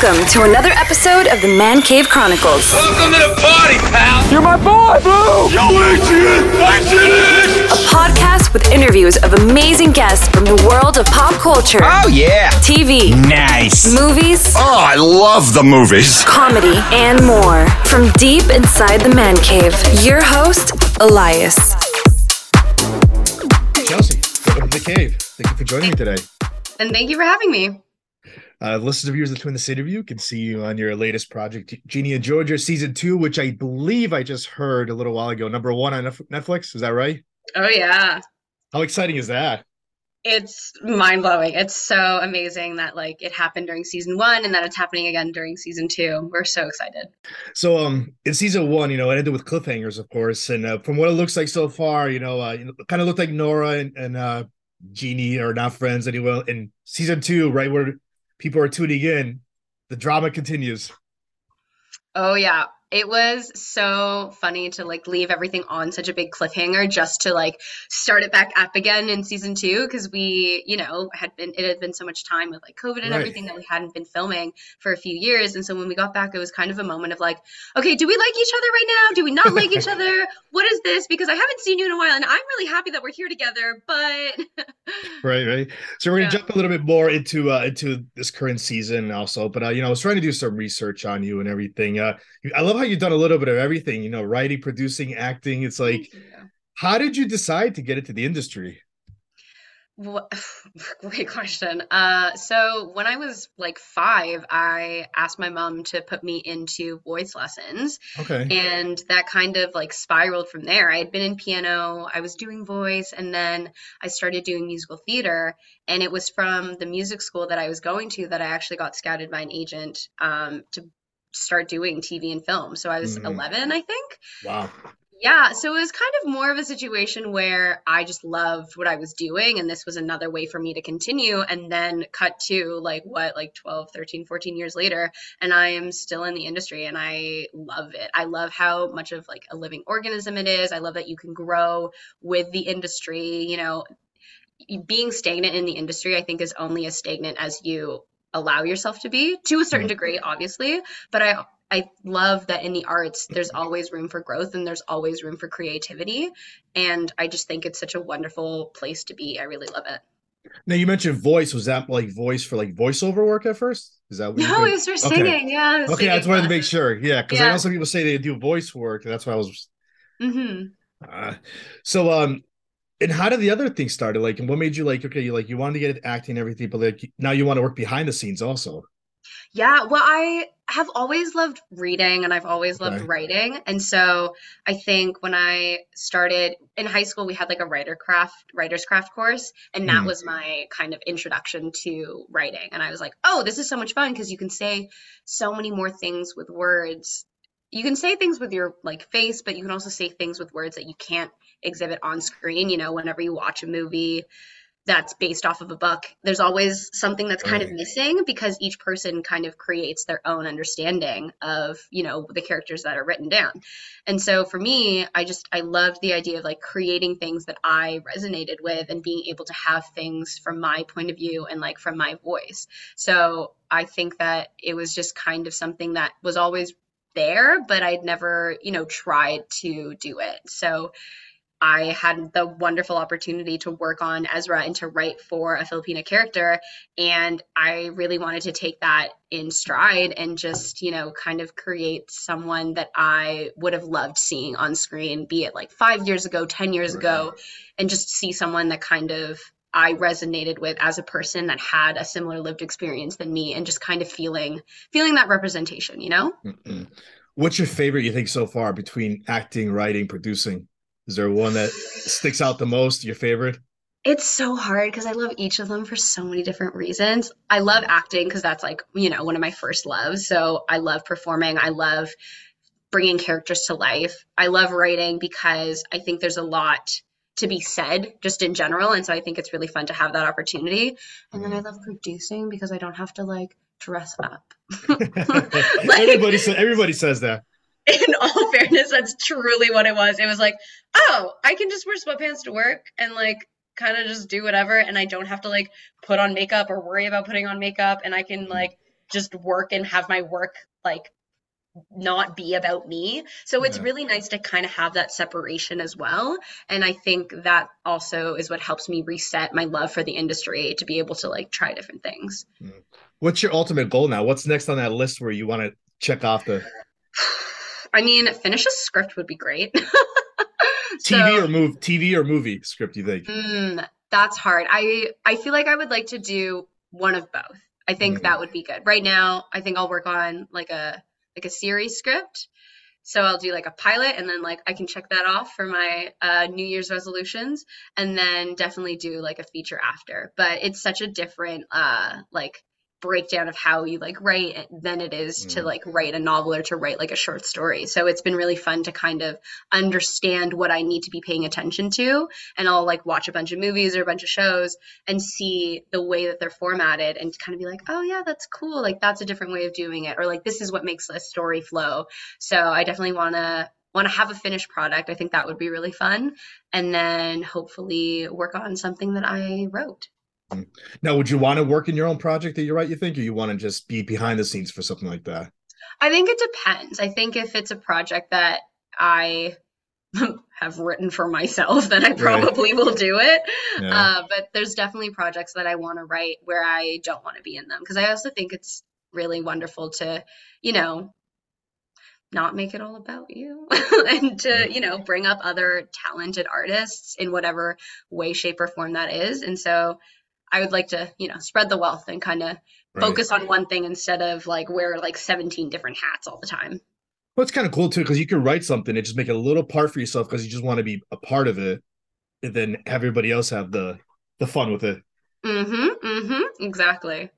Welcome to another episode of the Man Cave Chronicles. Welcome to the party, pal! You're my boy, Blue! Yo, I did it! A podcast with interviews of amazing guests from the world of pop culture. Oh, yeah! TV. Nice. Movies. Oh, I love the movies. Comedy and more. From deep inside the Man Cave, your host, Elias. Chelsea, welcome to the cave. Thank you for joining me today. And thank you for having me. Listeners of viewers that tune in this interview can see you on your latest project, Ginny and Georgia Season 2, which I believe I just heard a little while ago. Number 1 on Netflix, is that right? Oh, yeah. How exciting is that? It's mind-blowing. It's so amazing that it happened during Season 1 and that it's happening again during Season 2. We're so excited. So in Season 1, it ended with cliffhangers, of course. And from what it looks like so far, it kind of looked like Norah and Ginny are not friends anyway. In Season 2, right where people are tuning in, the drama continues. Oh, yeah. It was so funny to leave everything on such a big cliffhanger just to start it back up again in Season 2, because we, it had been so much time with COVID and everything that we hadn't been filming for a few years. And so when we got back, it was kind of a moment of okay, do we like each other right now? Do we not like each other? What is this? Because I haven't seen you in a while and I'm really happy that we're here together, but right. So we're going to jump a little bit more into this current season also, but I was trying to do some research on you and everything. I love how you've done a little bit of everything, writing, producing, acting. It's how did you decide to get into the industry? Well, great question. So when I was 5, I asked my mom to put me into voice lessons. Okay. And that kind of spiraled from there. I had been in piano, I was doing voice, and then I started doing musical theater. And it was from the music school that I was going to that I actually got scouted by an agent to start doing TV and film. So I was 11, I think. Wow. Yeah. So it was kind of more of a situation where I just loved what I was doing. And this was another way for me to continue. And then cut to 12, 13, 14 years later. And I am still in the industry and I love it. I love how much of a living organism it is. I love that you can grow with the industry. Being stagnant in the industry, I think, is only as stagnant as you allow yourself to be, to a certain degree, obviously, but I love that in the arts there's always room for growth and there's always room for creativity, and I just think it's such a wonderful place to be. I really love it. Now, you mentioned voice. Was that voice for voiceover work at first? Is that what No, it was for singing. Okay. Yeah. Okay, singing. I just wanted to make sure. Yeah, because I know some people say they do voice work, and that's why I was. And how did the other thing start? And what made you you wanted to get into acting and everything, but now you want to work behind the scenes also. Yeah, well, I have always loved reading and I've always loved writing. And so I think when I started in high school, we had a writer's craft course. And that was my kind of introduction to writing. And I was oh, this is so much fun because you can say so many more things with words. You can say things with your face, but you can also say things with words that you can't exhibit on screen. Whenever you watch a movie that's based off of a book, there's always something that's kind of missing because each person kind of creates their own understanding of, the characters that are written down. And so for me, I loved the idea of creating things that I resonated with and being able to have things from my point of view and from my voice. So I think that it was just kind of something that was always there, but I'd never, tried to do it. So I had the wonderful opportunity to work on Ezra and to write for a Filipina character. And I really wanted to take that in stride and just, kind of create someone that I would have loved seeing on screen, be it 5 years ago, 10 years ago, and just see someone that kind of I resonated with as a person that had a similar lived experience than me, and just kind of feeling that representation, What's your favorite, you think, so far between acting, writing, producing? Is there one that sticks out the most, your favorite? It's so hard because I love each of them for so many different reasons. I love acting because that's one of my first loves. So I love performing. I love bringing characters to life. I love writing because I think there's a lot to be said just in general. And so I think it's really fun to have that opportunity. And then I love producing because I don't have to dress up. Everybody says that. In all fairness, that's truly what it was. It was I can just wear sweatpants to work and kind of just do whatever. And I don't have to put on makeup or worry about putting on makeup. And I can just work and have my work like not be about me. So it's really nice to kind of have that separation as well. And I think that also is what helps me reset my love for the industry to be able to like try different things. What's your ultimate goal now? What's next on that list where you want to check off the... I mean, finish a script would be great. TV or movie script, you think? That's hard. I feel like I would like to do one of both. I think that would be good. Right now, I think I'll work on like a series script. So I'll do like a pilot, and then like I can check that off for my New Year's resolutions, and then definitely do like a feature after. But it's such a different like breakdown of how you like write than it is to like write a novel or to write like a short story. So it's been really fun to kind of understand what I need to be paying attention to, and I'll like watch a bunch of movies or a bunch of shows and see the way that they're formatted and kind of be like, oh yeah, that's cool, like that's a different way of doing it, or like this is what makes a story flow. So I definitely want to have a finished product. I think that would be really fun, and then hopefully work on something that I wrote. Now, would you want to work in your own project that you write, you think, or you want to just be behind the scenes for something like that? I think it depends. I think if it's a project that I have written for myself, then I probably will do it. Yeah. But there's definitely projects that I want to write where I don't want to be in them, because I also think it's really wonderful to, you know, not make it all about you and to, you know, bring up other talented artists in whatever way, shape, or form that is. And so I would like to, you know, spread the wealth and kind of focus on one thing instead of like wear like 17 different hats all the time. Well, it's kind of cool too, because you can write something and just make a little part for yourself because you just want to be a part of it, and then have everybody else have the fun with it. Exactly.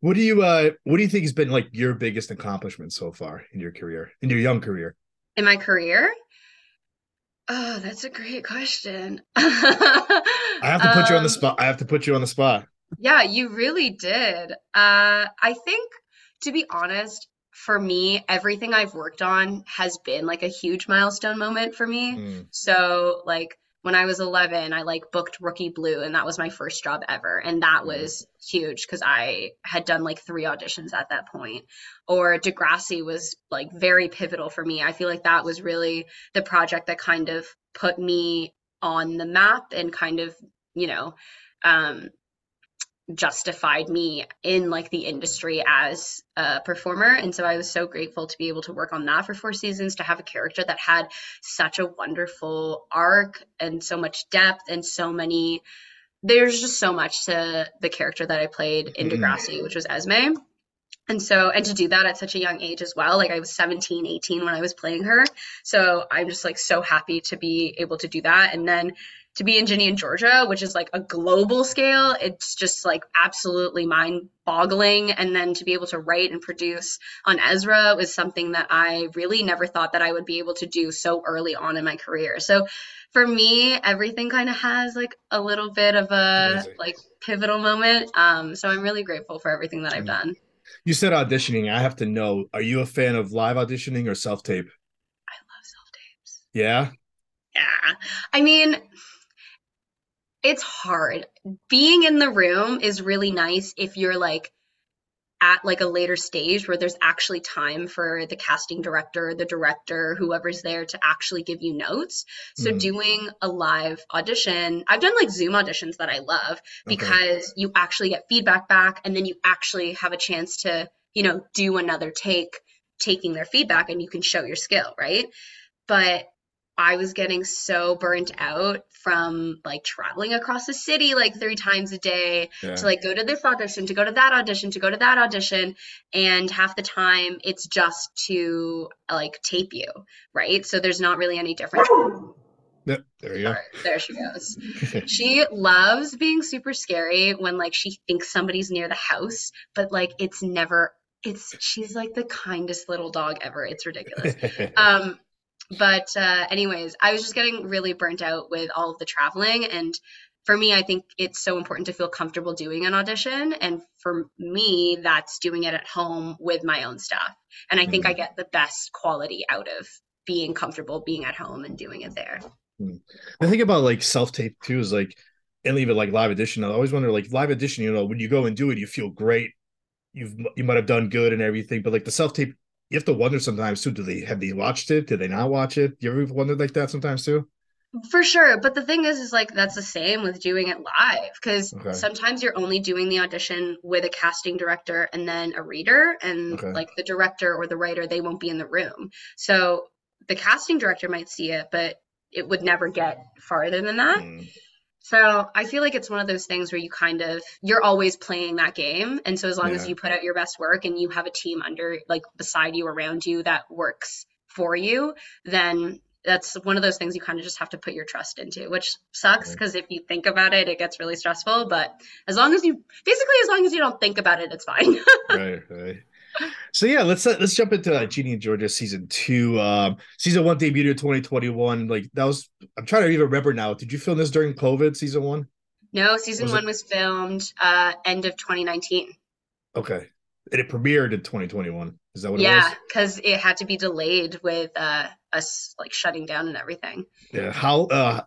What do you think has been like your biggest accomplishment so far in your career, in your young career? In my career? Oh, that's a great question. I have to put you on the spot. Yeah, you really did. I think, to be honest, for me, everything I've worked on has been like a huge milestone moment for me. So like when I was 11, I like booked Rookie Blue, and that was my first job ever. And that was huge because I had done like 3 auditions at that point. Or Degrassi was like very pivotal for me. I feel like that was really the project that kind of put me on the map and kind of, you know, justified me in like the industry as a performer. And so I was so grateful to be able to work on that for 4 seasons, to have a character that had such a wonderful arc and so much depth and so many, there's just so much to the character that I played in Degrassi, which was Esme. And so, and to do that at such a young age as well, like I was 17, 18 when I was playing her. So I'm just like so happy to be able to do that. And then to be in Ginny and Georgia, which is like a global scale, it's just like absolutely mind boggling. And then to be able to write and produce on Ezra was something that I really never thought that I would be able to do so early on in my career. So for me, everything kind of has like a little bit of a like pivotal moment. So I'm really grateful for everything that I've done. You said auditioning. I have to know, are you a fan of live auditioning or self-tape? I love self-tapes. Yeah? Yeah. I mean, it's hard. Being in the room is really nice if you're like at like a later stage where there's actually time for the casting director, the director, whoever's there to actually give you notes. So doing a live audition, I've done like Zoom auditions that I love because you actually get feedback back, and then you actually have a chance to, you know, do another take, taking their feedback, and you can show your skill, right? But I was getting so burnt out from like traveling across the city like 3 times a day to like go to this audition, to go to that audition, to go to that audition. And half the time it's just to like tape you, right? So there's not really any difference. Yep, there you go. There she goes. She loves being super scary when like she thinks somebody's near the house, but like it's never, she's like the kindest little dog ever. It's ridiculous. But anyways, I was just getting really burnt out with all of the traveling. And for me, I think it's so important to feel comfortable doing an audition. And for me, that's doing it at home with my own stuff. And I think I get the best quality out of being comfortable, being at home and doing it there. The thing about like self-tape too is like, and leave it like live audition, I always wonder like live audition, you know, when you go and do it, you feel great you might have done good and everything, but like the self-tape, you have to wonder sometimes too, have they watched it? Did they not watch it? You ever wondered like that sometimes too? For sure. But the thing is like, that's the same with doing it live, because sometimes you're only doing the audition with a casting director and then a reader, and like the director or the writer, they won't be in the room. So the casting director might see it, but it would never get farther than that. Mm. So I feel like it's one of those things where you kind of, you're always playing that game. And so as long as you put out your best work and you have a team under, like beside you, around you that works for you, then that's one of those things you kind of just have to put your trust into, which sucks because if you think about it, it gets really stressful. But as long as you, basically, as long as you don't think about it, it's fine. Right. So yeah, let's jump into Ginny and Georgia season 2. Season 1 debuted in 2021. Like that was, I'm trying to even remember now. Did you film this during COVID, season 1? No, season 1 was filmed end of 2019. Okay, and it premiered in 2021. Is that what it was? Yeah, because it had to be delayed with us like shutting down and everything. Yeah. How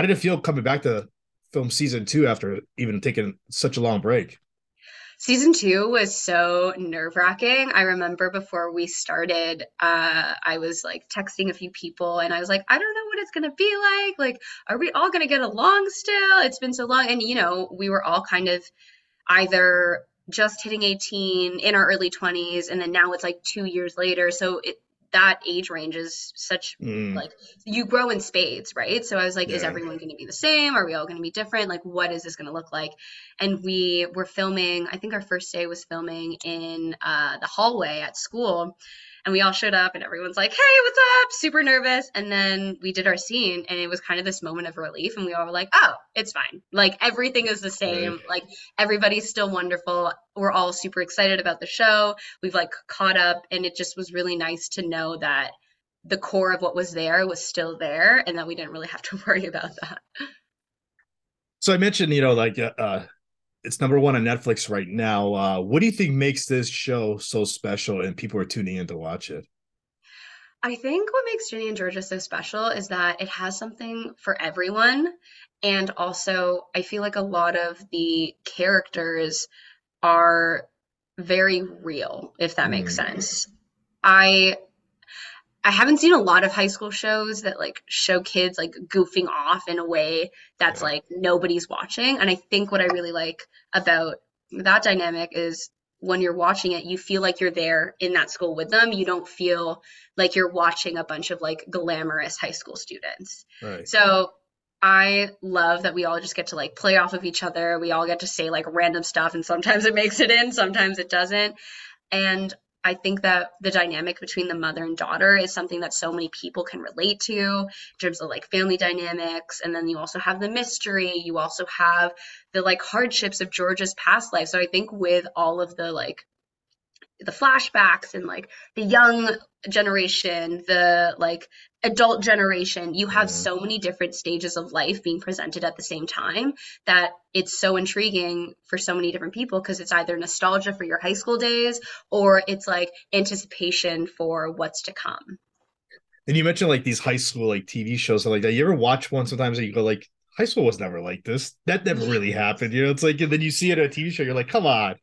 did it feel coming back to film season 2 after even taking such a long break? Season 2 was so nerve-wracking. I remember before we started, I was like texting a few people and I was like, I don't know what it's going to be like, are we all going to get along still? It's been so long. And, you know, we were all kind of either just hitting 18, in our early 20s. And then now it's like 2 years later. So that age range is such like you grow in spades, right? So I was like, is everyone going to be the same? Are we all going to be different? Like, what is this going to look like? And we were filming, I think our first day was filming in the hallway at school, and we all showed up and everyone's like, hey, what's up? Super nervous. And then we did our scene and it was kind of this moment of relief and we all were like, oh, it's fine. Like everything is the same. Right. Like everybody's still wonderful. We're all super excited about the show. We've like caught up, and it just was really nice to know that the core of what was there was still there and that we didn't really have to worry about that. So I mentioned, you know, like it's number 1 on Netflix right now. What do you think makes this show so special and people are tuning in to watch it? I think what makes Ginny and Georgia so special is that it has something for everyone. And also I feel like a lot of the characters are very real, if that makes sense. I haven't seen a lot of high school shows that like show kids like goofing off in a way that's like nobody's watching. And I think what I really like about that dynamic is when you're watching it, you feel like you're there in that school with them. You don't feel like you're watching a bunch of like glamorous high school students. Right. So I love that we all just get to like play off of each other. We all get to say like random stuff, and sometimes it makes it in, sometimes it doesn't. And I think that the dynamic between the mother and daughter is something that so many people can relate to in terms of like family dynamics. And then you also have the mystery. You also have the like hardships of Georgia's past life. So I think with all of the like the flashbacks and like the young generation, the like adult generation, you have so many different stages of life being presented at the same time that it's so intriguing for so many different people, because it's either nostalgia for your high school days or it's like anticipation for what's to come. And you mentioned like these high school like TV shows like that. You ever watch one sometimes that you go like, high school was never like this. That never really happened. You know, it's like, and then you see it on a TV show, you're like, come on.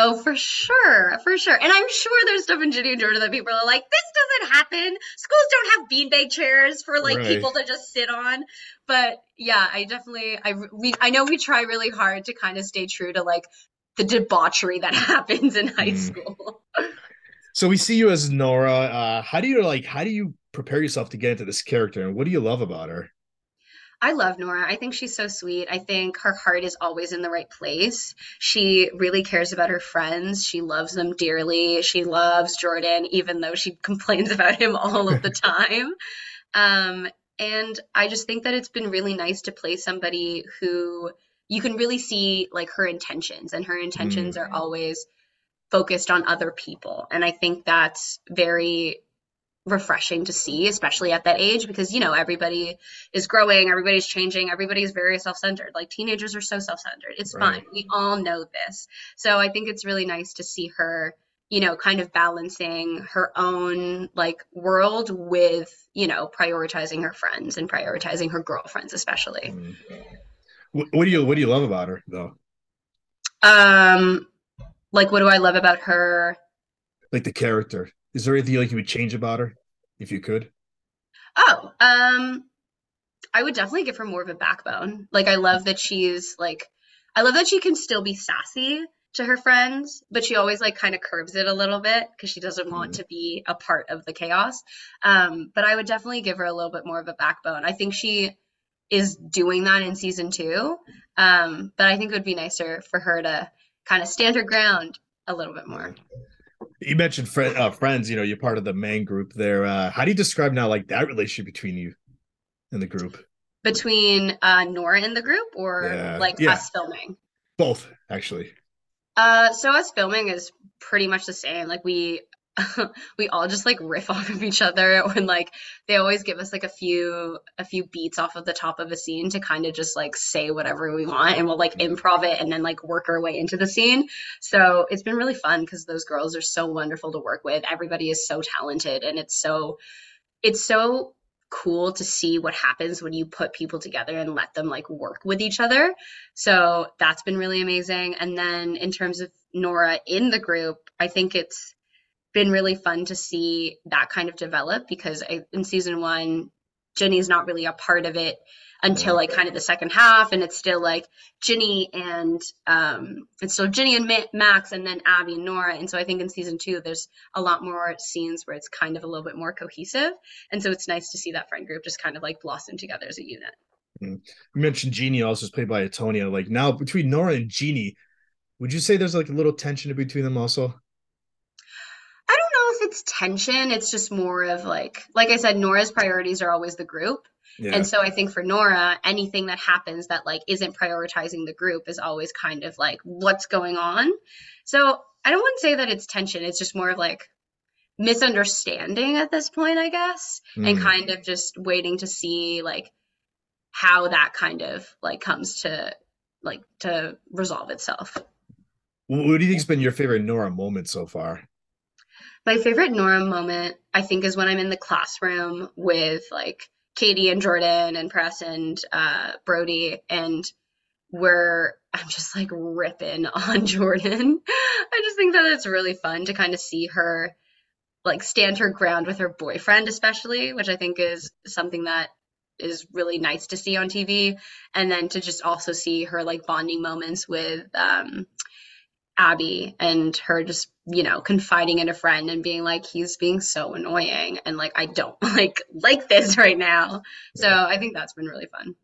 Oh, for sure. For sure. And I'm sure there's stuff in Ginny and Georgia that people are like, this doesn't happen. Schools don't have beanbag chairs for like people to just sit on. But yeah, I definitely, I know we try really hard to kind of stay true to like the debauchery that happens in high school. So we see you as Norah. How do you prepare yourself to get into this character, and what do you love about her? I love Norah. I think she's so sweet. I think her heart is always in the right place. She really cares about her friends. She loves them dearly. She loves Jordan, even though she complains about him all of the time. And I just think that it's been really nice to play somebody who you can really see like her intentions, and her intentions are always focused on other people. And I think that's very refreshing to see, especially at that age, because you know everybody is growing, everybody's changing, everybody's very self-centered. Like teenagers are so self-centered, it's fine, we all know this. So I think it's really nice to see her, you know, kind of balancing her own like world with, you know, prioritizing her friends and prioritizing her girlfriends especially. What do you love about her though? Like, what do I love about her? Like the character. Is there anything like you would change about her if you could? Oh, I would definitely give her more of a backbone. Like, I love that she's like, I love that she can still be sassy to her friends, but she always like kind of curbs it a little bit because she doesn't want to be a part of the chaos. But I would definitely give her a little bit more of a backbone. I think she is doing that in season 2. But I think it would be nicer for her to kind of stand her ground a little bit more. You mentioned friends, you know, you're part of the man group there. How do you describe now like that relationship between you and the group? Between Norah and the group or us filming? Both, actually. So us filming is pretty much the same. Like we all just like riff off of each other, and like they always give us like a few beats off of the top of a scene to kind of just like say whatever we want, and we'll like improv it and then like work our way into the scene. So it's been really fun because those girls are so wonderful to work with. Everybody is so talented, and it's so cool to see what happens when you put people together and let them like work with each other. So that's been really amazing. And then in terms of Norah in the group, I think it's been really fun to see that kind of develop, because in season 1, Ginny's not really a part of it until like kind of the second half, and it's still like Ginny and Ginny and Max, and then Abby and Norah. And so I think in season 2 there's a lot more scenes where it's kind of a little bit more cohesive, and so it's nice to see that friend group just kind of like blossom together as a unit. You mentioned Ginny also is played by Antonia. Like, now between Norah and Ginny, would you say there's like a little tension between them also? I don't know if it's tension, it's just more of like I said, Norah's priorities are always the group. Yeah. And so I think for Norah, anything that happens that like isn't prioritizing the group is always kind of like, what's going on? So I don't want to say that it's tension. It's just more of like misunderstanding at this point, I guess, and kind of just waiting to see like how that kind of like comes to like to resolve itself. What do you think has been your favorite Norah moment so far? My favorite Norah moment, I think, is when I'm in the classroom with like Katie and Jordan and Press and Brody, and I'm just like ripping on Jordan. I just think that it's really fun to kind of see her like stand her ground with her boyfriend, especially, which I think is something that is really nice to see on TV. And then to just also see her like bonding moments with Abby, and her just, you know, confiding in a friend and being like, he's being so annoying, and like I don't like this right now. So I think that's been really fun.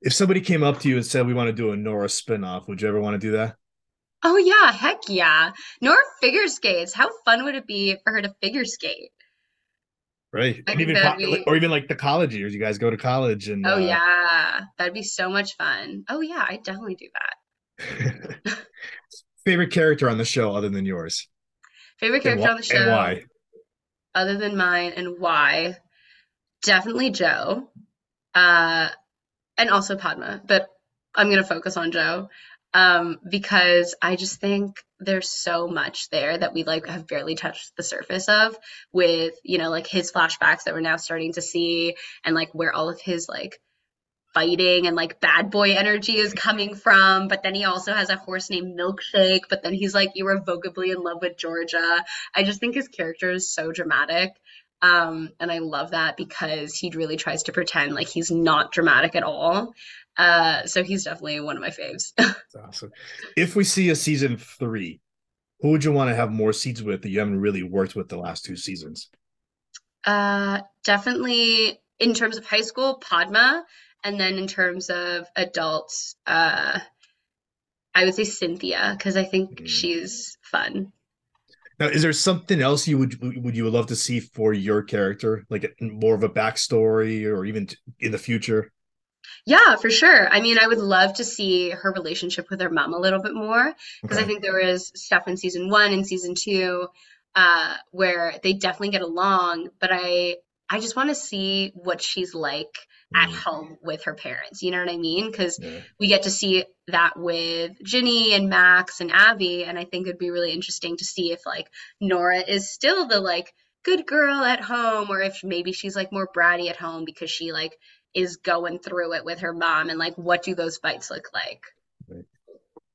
If somebody came up to you and said, we want to do a Norah spinoff, would you ever want to do that? Oh yeah, heck yeah. Norah figure skates. How fun would it be for her to figure skate? Right. And even like the college years, you guys go to college and yeah, that'd be so much fun. Oh yeah, I'd definitely do that. Favorite character on the show other than yours? Favorite character on the show? And why? Other than mine and why? Definitely Joe. And also Padma. But I'm going to focus on Joe. Because I just think there's so much there that we like have barely touched the surface of, with, you know, like his flashbacks that we're now starting to see, and like where all of his like fighting and like bad boy energy is coming from. But then he also has a horse named Milkshake, but then he's like irrevocably in love with Georgia. I just think his character is so dramatic, and I love that, because he really tries to pretend like he's not dramatic at all. So he's definitely one of my faves. That's awesome. If we see a season 3, who would you want to have more seeds with that you haven't really worked with the last 2 seasons? Definitely in terms of high school, Padma. And then in terms of adults, I would say Cynthia, because I think she's fun. Now, is there something else you would love to see for your character, like more of a backstory, or even in the future? Yeah, for sure. I mean, I would love to see her relationship with her mom a little bit more, because I think there was stuff in season 1 and season 2 where they definitely get along, but I just want to see what she's like at home with her parents. You know what I mean? Because we get to see that with Ginny and Max and Abby, and I think it'd be really interesting to see if like Norah is still the like good girl at home, or if maybe she's like more bratty at home because she like is going through it with her mom, and like what do those fights look like.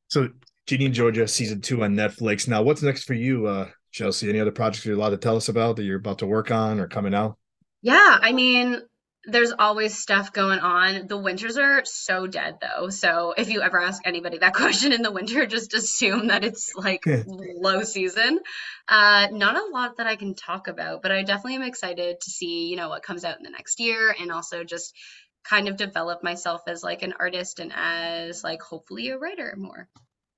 So Ginny and Georgia season 2 on Netflix. Now, what's next for you, Chelsea? Any other projects you're allowed to tell us about that you're about to work on or coming out? Yeah, I mean, there's always stuff going on. The winters are so dead, though. So if you ever ask anybody that question in the winter, just assume that it's like low season. Not a lot that I can talk about, but I definitely am excited to see, you know, what comes out in the next year, and also just kind of develop myself as like an artist and as like hopefully a writer more.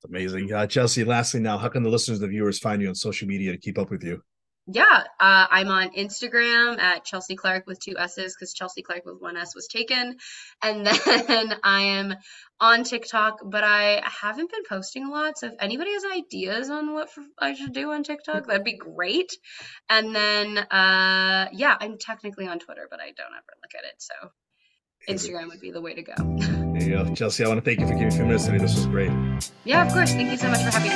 Amazing. Chelsea, lastly now, how can the listeners and the viewers find you on social media to keep up with you? Yeah, I'm on Instagram at Chelsea Clark with 2 S's, because Chelsea Clark with 1 S was taken. And then I am on TikTok, but I haven't been posting a lot. So if anybody has ideas on what I should do on TikTok, that'd be great. And then, yeah, I'm technically on Twitter, but I don't ever look at it. So Instagram would be the way to go. There you go. Chelsea, I want to thank you for giving me a few minutes today. This was great. Yeah, of course. Thank you so much for having me.